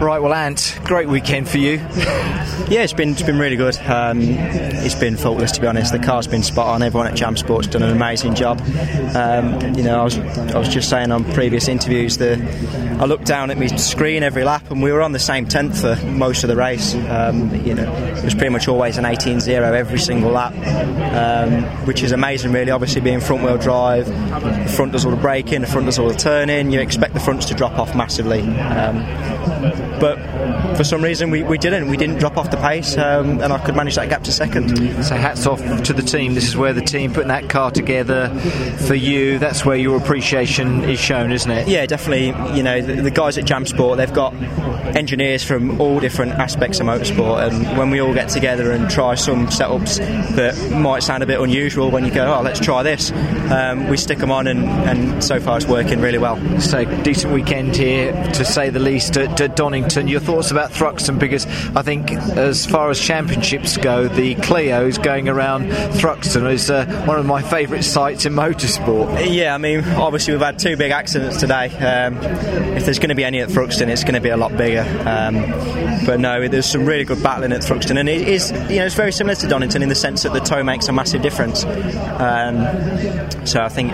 Right, well, Ant, great weekend for you. Yeah, it's been really good. It's been faultless, to be honest. The car's been spot on. Everyone at Jam Sport's done an amazing job. I was just saying on previous interviews that I looked down at my screen every lap, and we were on the same 10th for most of the race. It was pretty much always an 18-0 every single lap, which is amazing, really. Obviously, being front-wheel drive, the front does all the braking, the front does all the turning. You expect the fronts to drop off massively. But for some reason we didn't drop off the pace, and I could manage that gap to second. So hats off to the team. This is where the team putting that car together for you, that's where your appreciation is shown, isn't it? Yeah, definitely. The guys at Jam Sport, they've got engineers from all different aspects of motorsport, and when we all get together and try some setups that might sound a bit unusual, when you go, oh, let's try this, we stick them on, and so far it's working really well. So decent weekend here, to say the least, at Donington. Your thoughts about Thruxton, because I think as far as championships go, the Clio's going around Thruxton is one of my favourite sites in motorsport. Yeah, I mean, obviously we've had two big accidents today. If there's going to be any at Thruxton, it's going to be a lot bigger. But no, there's some really good battling at Thruxton, and it is, it's very similar to Donington in the sense that the tow makes a massive difference. So I think,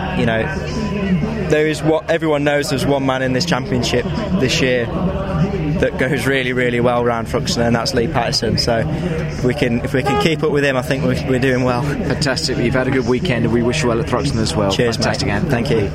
there is what everyone knows, there's one man in this championship this year that goes really, really well around Thruxton, and that's Lee Patterson. So if we can keep up with him, I think we're doing well. Fantastic. You've had a good weekend, and we wish you well at Thruxton as well. Cheers, fantastic, mate. Thank you.